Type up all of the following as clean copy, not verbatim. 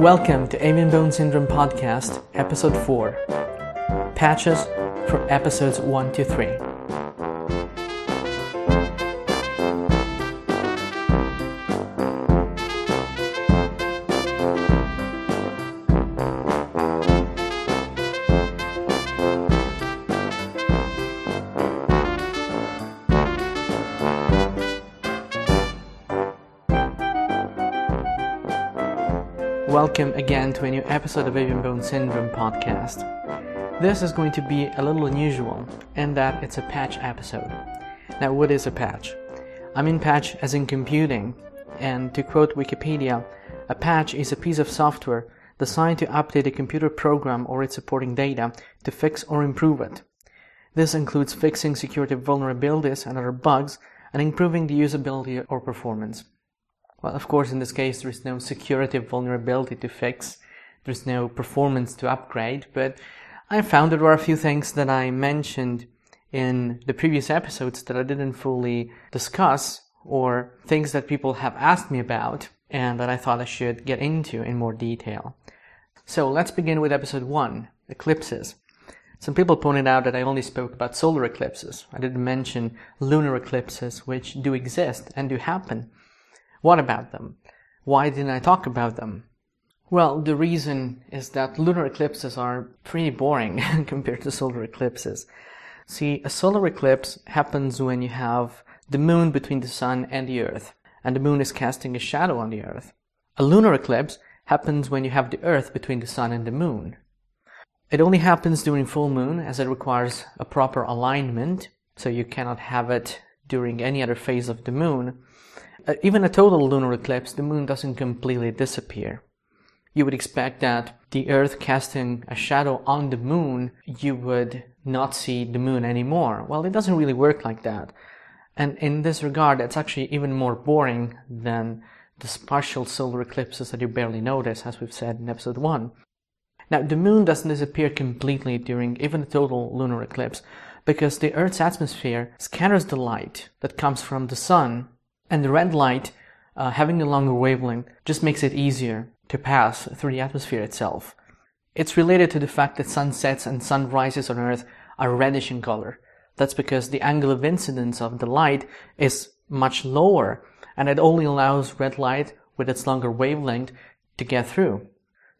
Welcome to Avian Bone Syndrome Podcast, Episode 4. Patches from Episodes 1 to 3. Welcome again to a new episode of Avian Bone Syndrome Podcast. This is going to be a little unusual in that it's a patch episode. Now, what is a patch? I mean patch as in computing, and to quote Wikipedia, a patch is a piece of software designed to update a computer program or its supporting data to fix or improve it. This includes fixing security vulnerabilities and other bugs and improving the usability or performance. Well, of course, in this case, there is no security vulnerability to fix, there is no performance to upgrade, but I found there were a few things that I mentioned in the previous episodes that I didn't fully discuss, or things that people have asked me about, and that I thought I should get into in more detail. So let's begin with episode 1, eclipses. Some people pointed out that I only spoke about solar eclipses. I didn't mention lunar eclipses, which do exist and do happen. What about them? Why didn't I talk about them? Well, the reason is that lunar eclipses are pretty boring compared to solar eclipses. See, a solar eclipse happens when you have the moon between the sun and the earth, and the moon is casting a shadow on the earth. A lunar eclipse happens when you have the earth between the sun and the moon. It only happens during full moon, as it requires a proper alignment, so you cannot have it during any other phase of the moon. Even a total lunar eclipse, the moon doesn't completely disappear. You would expect that the earth casting a shadow on the moon, you would not see the moon anymore. Well, it doesn't really work like that. And in this regard, that's actually even more boring than the partial solar eclipses that you barely notice, as we've said in episode 1. Now, the moon doesn't disappear completely during even a total lunar eclipse, because the earth's atmosphere scatters the light that comes from the sun. And the red light, having a longer wavelength, just makes it easier to pass through the atmosphere itself. It's related to the fact that sunsets and sunrises on Earth are reddish in color. That's because the angle of incidence of the light is much lower, and it only allows red light with its longer wavelength to get through.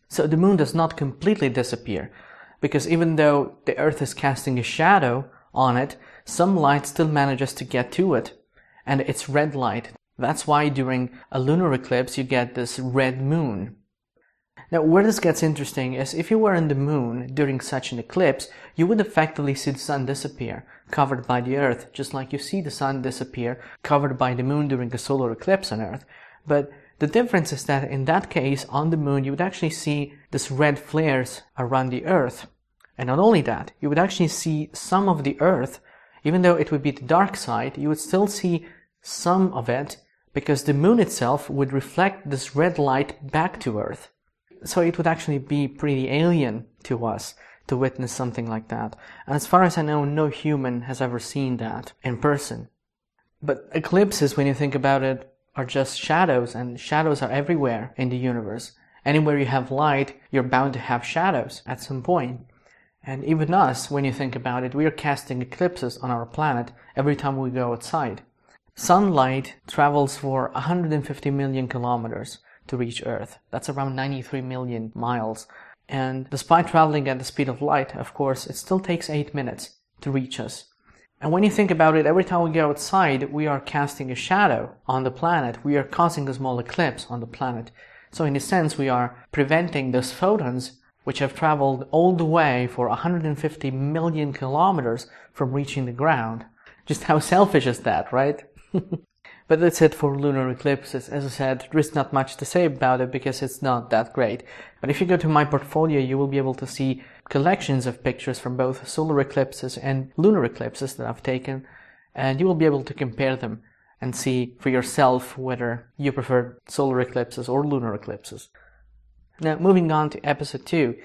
So the moon does not completely disappear, because even though the Earth is casting a shadow on it, some light still manages to get to it. And it's red light. That's why during a lunar eclipse you get this red moon. Now, where this gets interesting is if you were in the moon during such an eclipse, you would effectively see the sun disappear, covered by the earth, just like you see the sun disappear, covered by the moon during a solar eclipse on earth. But the difference is that in that case, on the moon, you would actually see this red flares around the earth. And not only that, you would actually see some of the earth. Even though it would be the dark side, you would still see some of it, because the moon itself would reflect this red light back to Earth. So it would actually be pretty alien to us to witness something like that. And as far as I know, no human has ever seen that in person. But eclipses, when you think about it, are just shadows, and shadows are everywhere in the universe. Anywhere you have light, you're bound to have shadows at some point. And even us, when you think about it, we are casting eclipses on our planet every time we go outside. Sunlight travels for 150 million kilometers to reach Earth. That's around 93 million miles. And despite traveling at the speed of light, of course, it still takes 8 minutes to reach us. And when you think about it, every time we go outside, we are casting a shadow on the planet. We are causing a small eclipse on the planet. So in a sense, we are preventing those photons which have traveled all the way for 150 million kilometers from reaching the ground. Just how selfish is that, right? But that's it for lunar eclipses. As I said, there is not much to say about it because it's not that great. But if you go to my portfolio, you will be able to see collections of pictures from both solar eclipses and lunar eclipses that I've taken, and you will be able to compare them and see for yourself whether you prefer solar eclipses or lunar eclipses. Now, moving on to episode 2,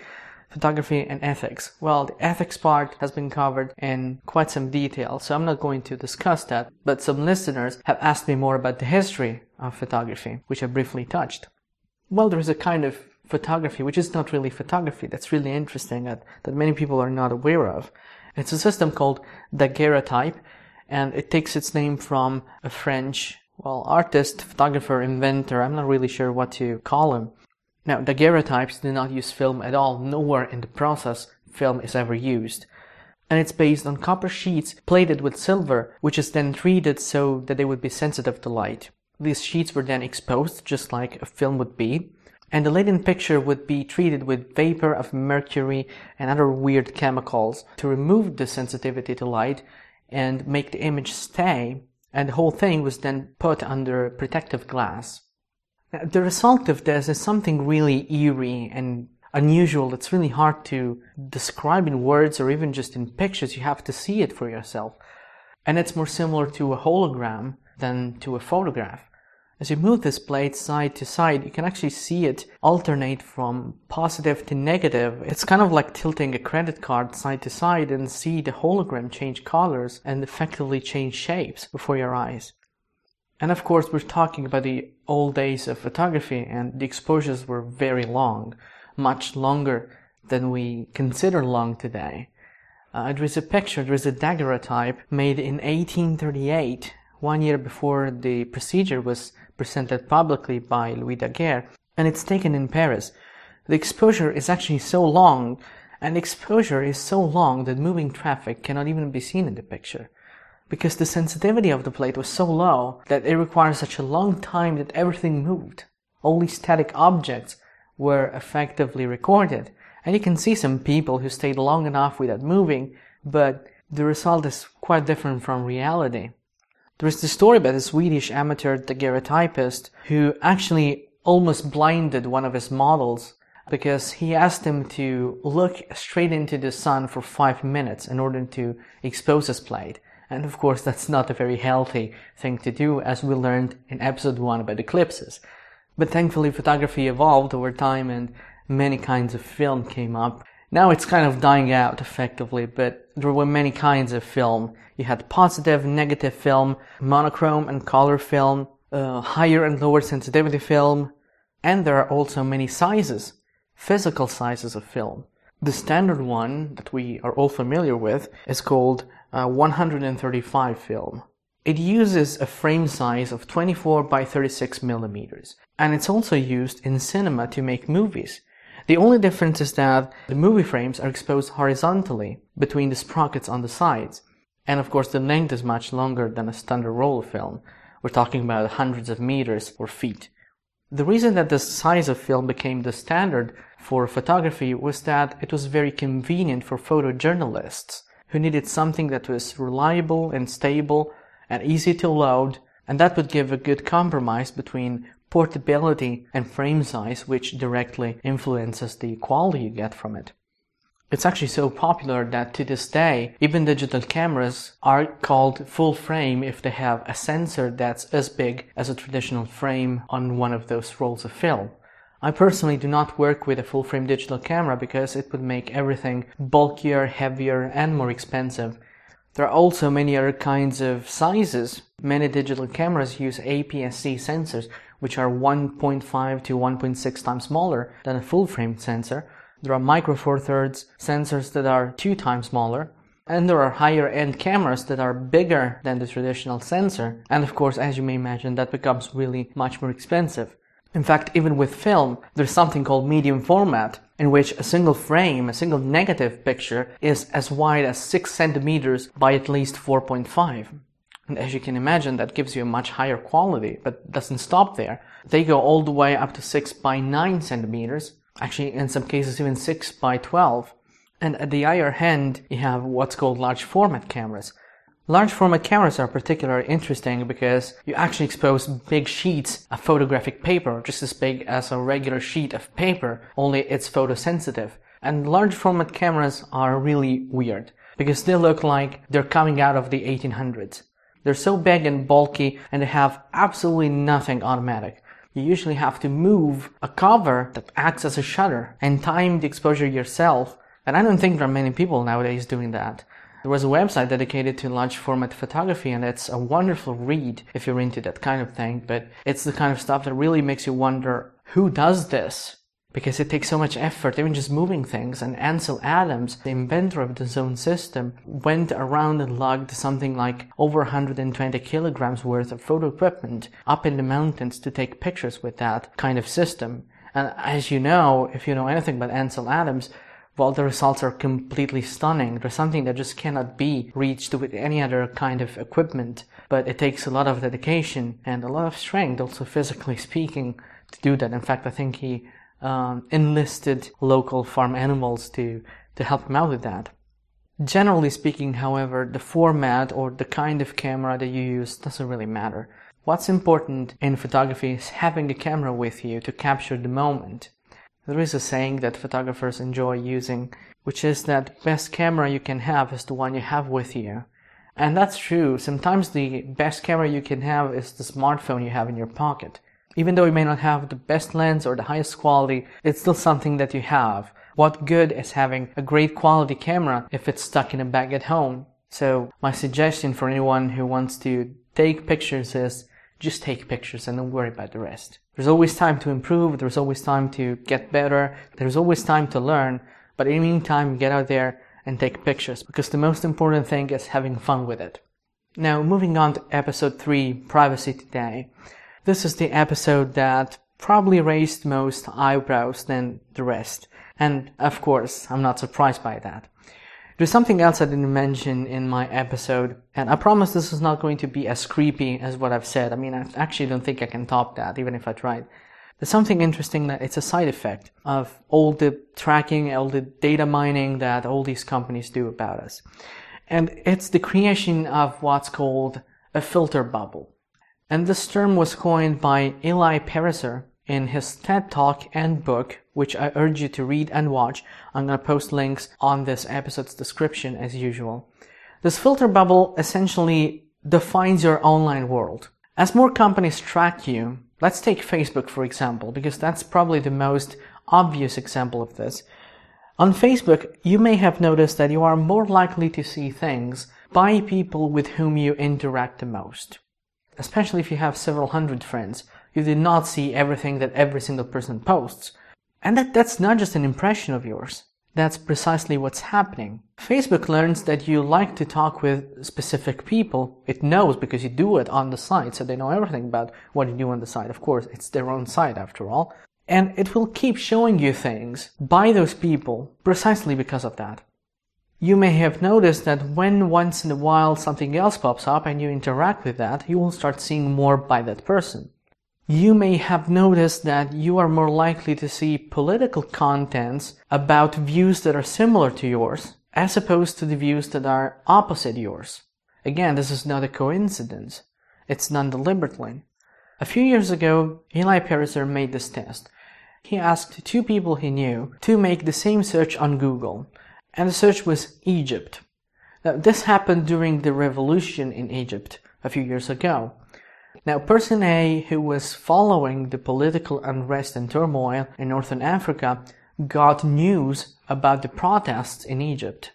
photography and ethics. Well, the ethics part has been covered in quite some detail, so I'm not going to discuss that, but some listeners have asked me more about the history of photography, which I briefly touched. Well, there is a kind of photography, which is not really photography, that's really interesting, that many people are not aware of. It's a system called daguerreotype, and it takes its name from a French, well, artist, photographer, inventor, I'm not really sure what to call him. Now, daguerreotypes do not use film at all. Nowhere in the process film is ever used. And it's based on copper sheets plated with silver, which is then treated so that they would be sensitive to light. These sheets were then exposed, just like a film would be, and the latent picture would be treated with vapor of mercury and other weird chemicals to remove the sensitivity to light and make the image stay, and the whole thing was then put under protective glass. The result of this is something really eerie and unusual that's really hard to describe in words or even just in pictures. You have to see it for yourself. And it's more similar to a hologram than to a photograph. As you move this plate side to side, you can actually see it alternate from positive to negative. It's kind of like tilting a credit card side to side and see the hologram change colors and effectively change shapes before your eyes. And of course, we're talking about the old days of photography, and the exposures were very long. Much longer than we consider long today. There is a picture, there is a daguerreotype made in 1838, 1 year before the procedure was presented publicly by Louis Daguerre, and it's taken in Paris. The exposure is actually so long, and exposure is so long that moving traffic cannot even be seen in the picture, because the sensitivity of the plate was so low that it required such a long time that everything moved. Only static objects were effectively recorded, and you can see some people who stayed long enough without moving, but the result is quite different from reality. There is the story about a Swedish amateur daguerreotypist who actually almost blinded one of his models because he asked him to look straight into the sun for 5 minutes in order to expose his plate. And of course, that's not a very healthy thing to do, as we learned in episode 1 about eclipses. But thankfully, photography evolved over time and many kinds of film came up. Now it's kind of dying out effectively, but there were many kinds of film. You had positive, negative film, monochrome and color film, higher and lower sensitivity film, and there are also many sizes, physical sizes of film. The standard one that we are all familiar with is called 135 film. It uses a frame size of 24 by 36 millimeters, and it's also used in cinema to make movies. The only difference is that the movie frames are exposed horizontally between the sprockets on the sides, and of course the length is much longer than a standard roll of film. We're talking about hundreds of meters or feet. The reason that this size of film became the standard for photography was that it was very convenient for photojournalists who needed something that was reliable and stable and easy to load, and that would give a good compromise between portability and frame size, which directly influences the quality you get from it. It's actually so popular that to this day, even digital cameras are called full frame if they have a sensor that's as big as a traditional frame on one of those rolls of film. I personally do not work with a full frame digital camera because it would make everything bulkier, heavier, and more expensive. There are also many other kinds of sizes. Many digital cameras use APS-C sensors, which are 1.5 to 1.6 times smaller than a full-frame sensor. There are Micro Four Thirds sensors that are 2 times smaller. And there are higher-end cameras that are bigger than the traditional sensor. And of course, as you may imagine, that becomes really much more expensive. In fact, even with film, there's something called medium format, in which a single frame, a single negative picture, is as wide as 6 centimeters by at least 4.5. And as you can imagine, that gives you a much higher quality, but doesn't stop there. They go all the way up to 6 by 9 centimeters, actually in some cases even 6 by 12. And at the other hand, you have what's called large format cameras. Large format cameras are particularly interesting because you actually expose big sheets of photographic paper, just as big as a regular sheet of paper, only it's photosensitive. And large format cameras are really weird because they look like they're coming out of the 1800s. They're so big and bulky, and they have absolutely nothing automatic. You usually have to move a cover that acts as a shutter and time the exposure yourself, and I don't think there are many people nowadays doing that. There was a website dedicated to large format photography, and it's a wonderful read if you're into that kind of thing, but it's the kind of stuff that really makes you wonder, who does this? because it takes so much effort, even just moving things. And Ansel Adams, the inventor of the zone system, went around and lugged something like over 120 kilograms worth of photo equipment up in the mountains to take pictures with that kind of system. And as you know, if you know anything about Ansel Adams, well, the results are completely stunning. There's something that just cannot be reached with any other kind of equipment, but it takes a lot of dedication and a lot of strength, also physically speaking, to do that. In fact, I think he enlisted local farm animals to help him out with that. Generally speaking, however, the format or the kind of camera that you use doesn't really matter. What's important in photography is having the camera with you to capture the moment. There is a saying that photographers enjoy using, which is that the best camera you can have is the one you have with you. And that's true. Sometimes the best camera you can have is the smartphone you have in your pocket. Even though you may not have the best lens or the highest quality, it's still something that you have. What good is having a great quality camera if it's stuck in a bag at home? So my suggestion for anyone who wants to take pictures is just take pictures and don't worry about the rest. There's always time to improve, there's always time to get better, there's always time to learn, but in the meantime, get out there and take pictures, because the most important thing is having fun with it. Now, moving on to episode 3, Privacy Today. This is the episode that probably raised most eyebrows than the rest. And of course, I'm not surprised by that. There's something else I didn't mention in my episode, and I promise this is not going to be as creepy as what I've said. I mean, I actually don't think I can top that, even if I tried. There's something interesting that it's a side effect of all the tracking, all the data mining that all these companies do about us. And it's the creation of what's called a filter bubble. And this term was coined by Eli Pariser in his TED Talk and book, which I urge you to read and watch. I'm going to post links on this episode's description as usual. This filter bubble essentially defines your online world. As more companies track you, let's take Facebook for example, because that's probably the most obvious example of this. On Facebook, you may have noticed that you are more likely to see things by people with whom you interact the most. Especially if you have several hundred friends, you did not see everything that every single person posts. And that's not just an impression of yours. That's precisely what's happening. Facebook learns that you like to talk with specific people. It knows because you do it on the site, so they know everything about what you do on the site. Of course, it's their own site after all. And it will keep showing you things by those people precisely because of that. You may have noticed that when once in a while something else pops up and you interact with that, you will start seeing more by that person. You may have noticed that you are more likely to see political contents about views that are similar to yours, as opposed to the views that are opposite yours. Again, this is not a coincidence. It's done deliberately. A few years ago, Eli Pariser made this test. He asked 2 people he knew to make the same search on Google. And the search was Egypt. Now, this happened during the revolution in Egypt a few years ago. Now, person A, who was following the political unrest and turmoil in northern Africa, got news about the protests in Egypt.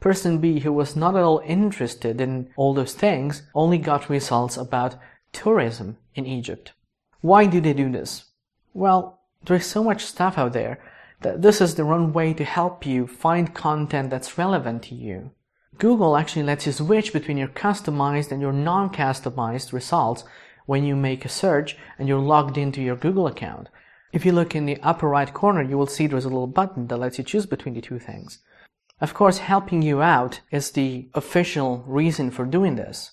Person B, who was not at all interested in all those things, only got results about tourism in Egypt. Why do they do this? Well, there's so much stuff out there. This is the wrong way to help you find content that's relevant to you. Google actually lets you switch between your customized and your non-customized results when you make a search and you're logged into your Google account. If you look in the upper right corner, you will see there's a little button that lets you choose between the 2 things. Of course, helping you out is the official reason for doing this.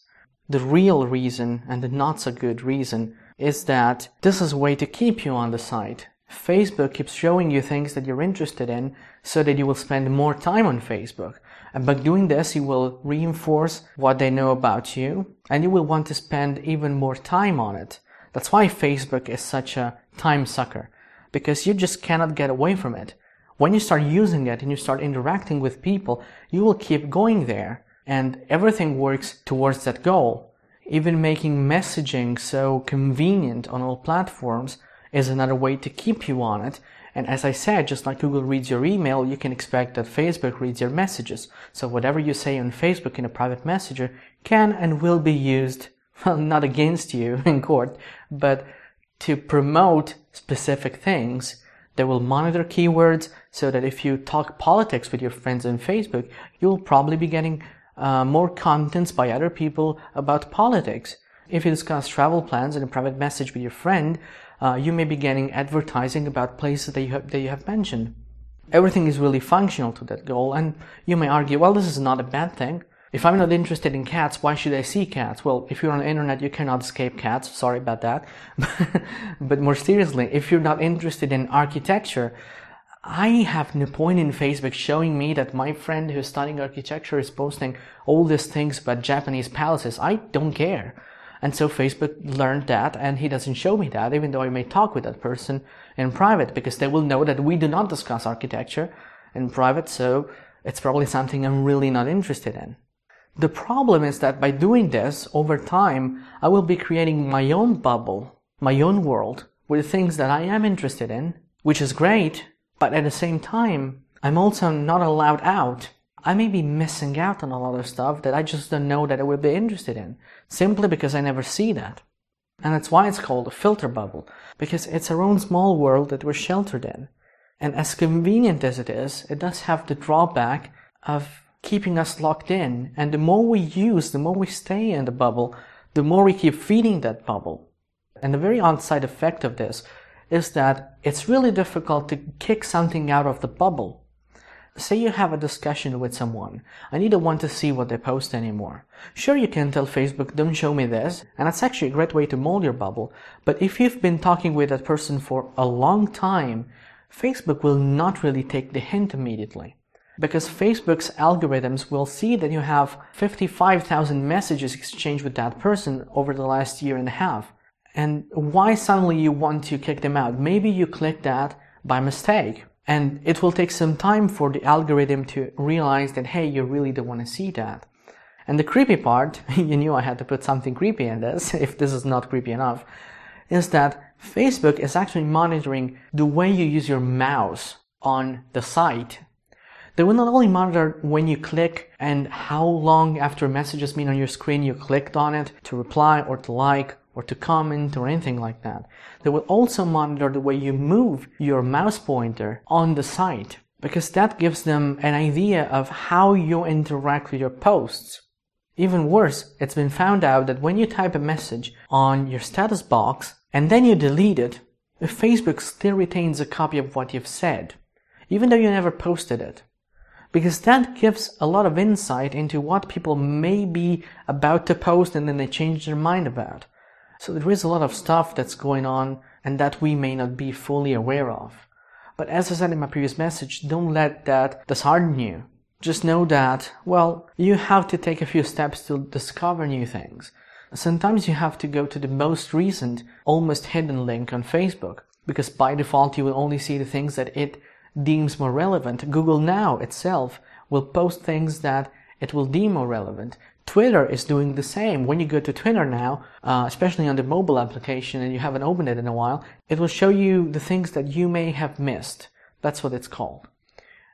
The real reason, and the not so good reason, is that this is a way to keep you on the site. Facebook keeps showing you things that you're interested in so that you will spend more time on Facebook. And by doing this, you will reinforce what they know about you and you will want to spend even more time on it. That's why Facebook is such a time sucker, because you just cannot get away from it. When you start using it and you start interacting with people, you will keep going there and everything works towards that goal. Even making messaging so convenient on all platforms is another way to keep you on it. And as I said, just like Google reads your email, you can expect that Facebook reads your messages. So whatever you say on Facebook in a private messenger can and will be used, well, not against you in court, but to promote specific things They will monitor keywords so that if you talk politics with your friends on Facebook, you'll probably be getting more contents by other people about politics. If you discuss travel plans in a private message with your friend, you may be getting advertising about places that you have mentioned. Everything is really functional to that goal, and you may argue, well, this is not a bad thing. If I'm not interested in cats, why should I see cats? Well, if you're on the internet, you cannot escape cats. Sorry about that. But more seriously, if you're not interested in architecture, I have no point in Facebook showing me that my friend who's studying architecture is posting all these things about Japanese palaces. I don't care. And so Facebook learned that, and he doesn't show me that, even though I may talk with that person in private, because they will know that we do not discuss architecture in private, so it's probably something I'm really not interested in. The problem is that by doing this, over time, I will be creating my own bubble, my own world, with things that I am interested in, which is great, but at the same time, I'm also not allowed out. I may be missing out on a lot of stuff that I just don't know that I will be interested in, simply because I never see that. And that's why it's called a filter bubble, because it's our own small world that we're sheltered in. And as convenient as it is, it does have the drawback of keeping us locked in, and the more we use, the more we stay in the bubble, the more we keep feeding that bubble. And the very outside effect of this is that it's really difficult to kick something out of the bubble. Say you have a discussion with someone, and you don't want to see what they post anymore. Sure, you can tell Facebook, don't show me this, and that's actually a great way to mold your bubble, but if you've been talking with that person for a long time, Facebook will not really take the hint immediately. Because Facebook's algorithms will see that you have 55,000 messages exchanged with that person over the last year and a half. And why suddenly you want to kick them out? Maybe you clicked that by mistake. And it will take some time for the algorithm to realize that, hey, you really don't want to see that. And the creepy part, you knew I had to put something creepy in this, if this is not creepy enough, is that Facebook is actually monitoring the way you use your mouse on the site. They will not only monitor when you click and how long after messages mean on your screen you clicked on it to reply or to like or to comment or anything like that. They will also monitor the way you move your mouse pointer on the site, because that gives them an idea of how you interact with your posts. Even worse, it's been found out that when you type a message on your status box and then you delete it, Facebook still retains a copy of what you've said, even though you never posted it. Because that gives a lot of insight into what people may be about to post and then they change their mind about. So there is a lot of stuff that's going on and that we may not be fully aware of. But as I said in my previous message, don't let that dishearten you. Just know that, well, you have to take a few steps to discover new things. Sometimes you have to go to the most recent, almost hidden link on Facebook, because by default you will only see the things that it deems more relevant. Google Now itself will post things that it will deem more relevant. Twitter is doing the same. When you go to Twitter now, especially on the mobile application and you haven't opened it in a while, it will show you the things that you may have missed. That's what it's called.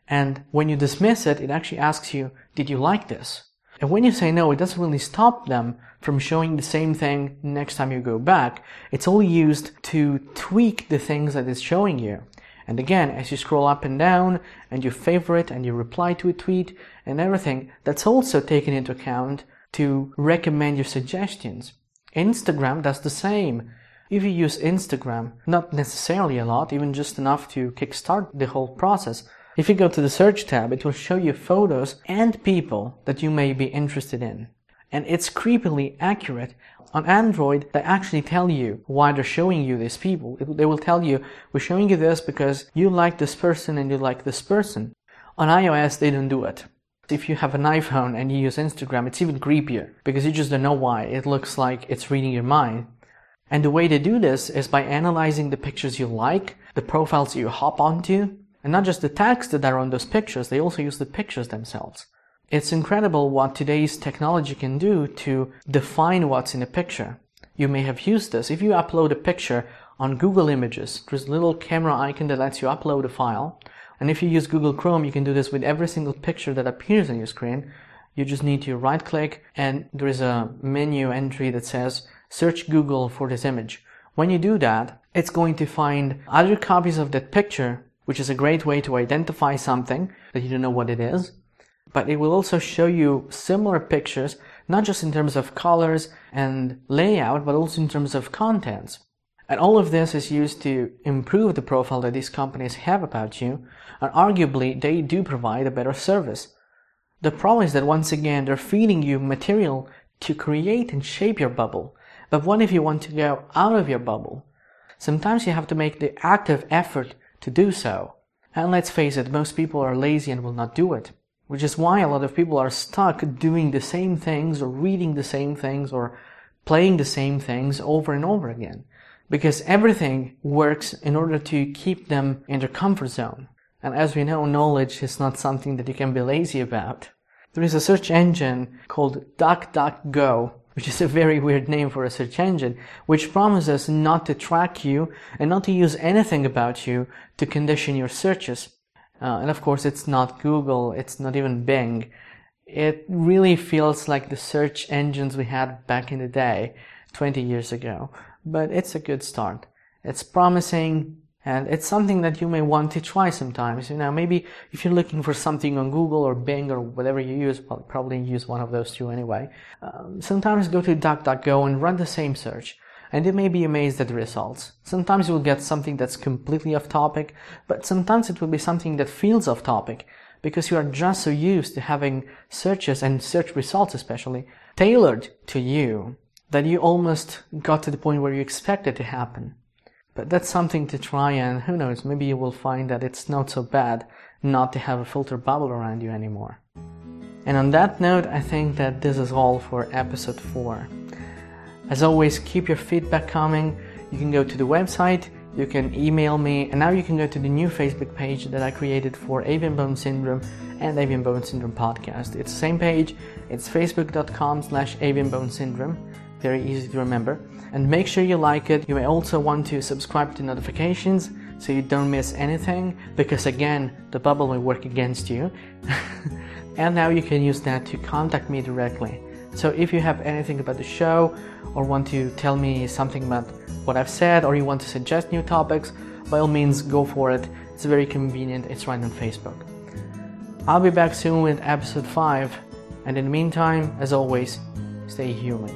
And when you dismiss it, it actually asks you, did you like this? And when you say no, it doesn't really stop them from showing the same thing next time you go back. It's all used to tweak the things that it's showing you. And again, as you scroll up and down, and you favorite, and you reply to a tweet, and everything, that's also taken into account to recommend your suggestions. Instagram does the same. If you use Instagram, not necessarily a lot, even just enough to kickstart the whole process, if you go to the search tab, it will show you photos and people that you may be interested in. And it's creepily accurate. On Android, they actually tell you why they're showing you these people. They will tell you, we're showing you this because you like this person and you like this person. On iOS, they don't do it. If you have an iPhone and you use Instagram, it's even creepier because you just don't know why. It looks like it's reading your mind. And the way they do this is by analyzing the pictures you like, the profiles you hop onto, and not just the tags that are on those pictures, they also use the pictures themselves. It's incredible what today's technology can do to define what's in a picture. You may have used this. If you upload a picture on Google Images, there's a little camera icon that lets you upload a file. And if you use Google Chrome, you can do this with every single picture that appears on your screen. You just need to right-click and there is a menu entry that says, search Google for this image. When you do that, it's going to find other copies of that picture, which is a great way to identify something that you don't know what it is. But it will also show you similar pictures, not just in terms of colors and layout, but also in terms of contents. And all of this is used to improve the profile that these companies have about you, and arguably they do provide a better service. The problem is that once again they're feeding you material to create and shape your bubble. But what if you want to go out of your bubble? Sometimes you have to make the active effort to do so. And let's face it, most people are lazy and will not do it. Which is why a lot of people are stuck doing the same things, or reading the same things, or playing the same things over and over again. Because everything works in order to keep them in their comfort zone. And as we know, knowledge is not something that you can be lazy about. There is a search engine called DuckDuckGo, which is a very weird name for a search engine, which promises not to track you and not to use anything about you to condition your searches. And of course, it's not Google, it's not even Bing. It really feels like the search engines we had back in the day, 20 years ago. But it's a good start. It's promising, and it's something that you may want to try sometimes. You know, maybe if you're looking for something on Google or Bing or whatever you use, well, probably use one of those two anyway. Sometimes go to DuckDuckGo and run the same search. And you may be amazed at the results. Sometimes you will get something that's completely off topic, but sometimes it will be something that feels off topic, because you are just so used to having searches, and search results especially, tailored to you, that you almost got to the point where you expect it to happen. But that's something to try, and who knows, maybe you will find that it's not so bad not to have a filter bubble around you anymore. And on that note, I think that this is all for episode 4. As always, keep your feedback coming. You can go to the website, you can email me, and now you can go to the new Facebook page that I created for Avian Bone Syndrome and Avian Bone Syndrome Podcast. It's the same page, it's facebook.com/avianbonesyndrome, very easy to remember. And make sure you like it. You may also want to subscribe to notifications so you don't miss anything, because again, the bubble will work against you. And now you can use that to contact me directly. So if you have anything about the show, or want to tell me something about what I've said, or you want to suggest new topics, by all means, go for it. It's very convenient. It's right on Facebook. I'll be back soon with episode 5. And in the meantime, as always, stay human.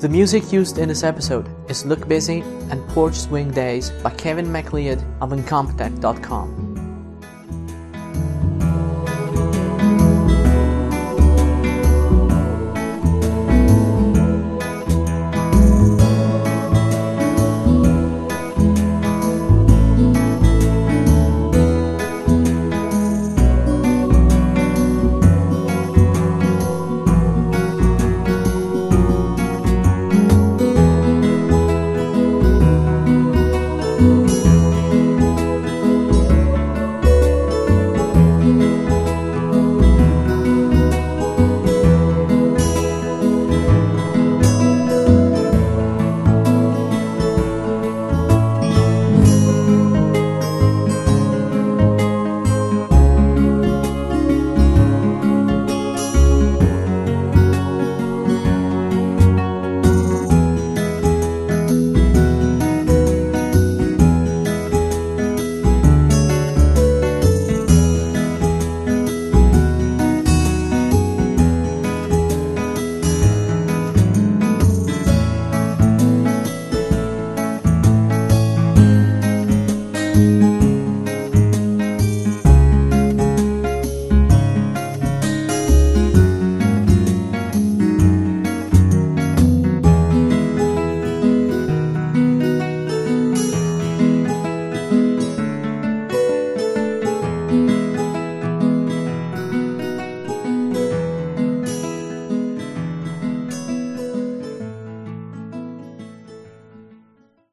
The music used in this episode is Look Busy and Porch Swing Days by Kevin MacLeod of Incompetech.com.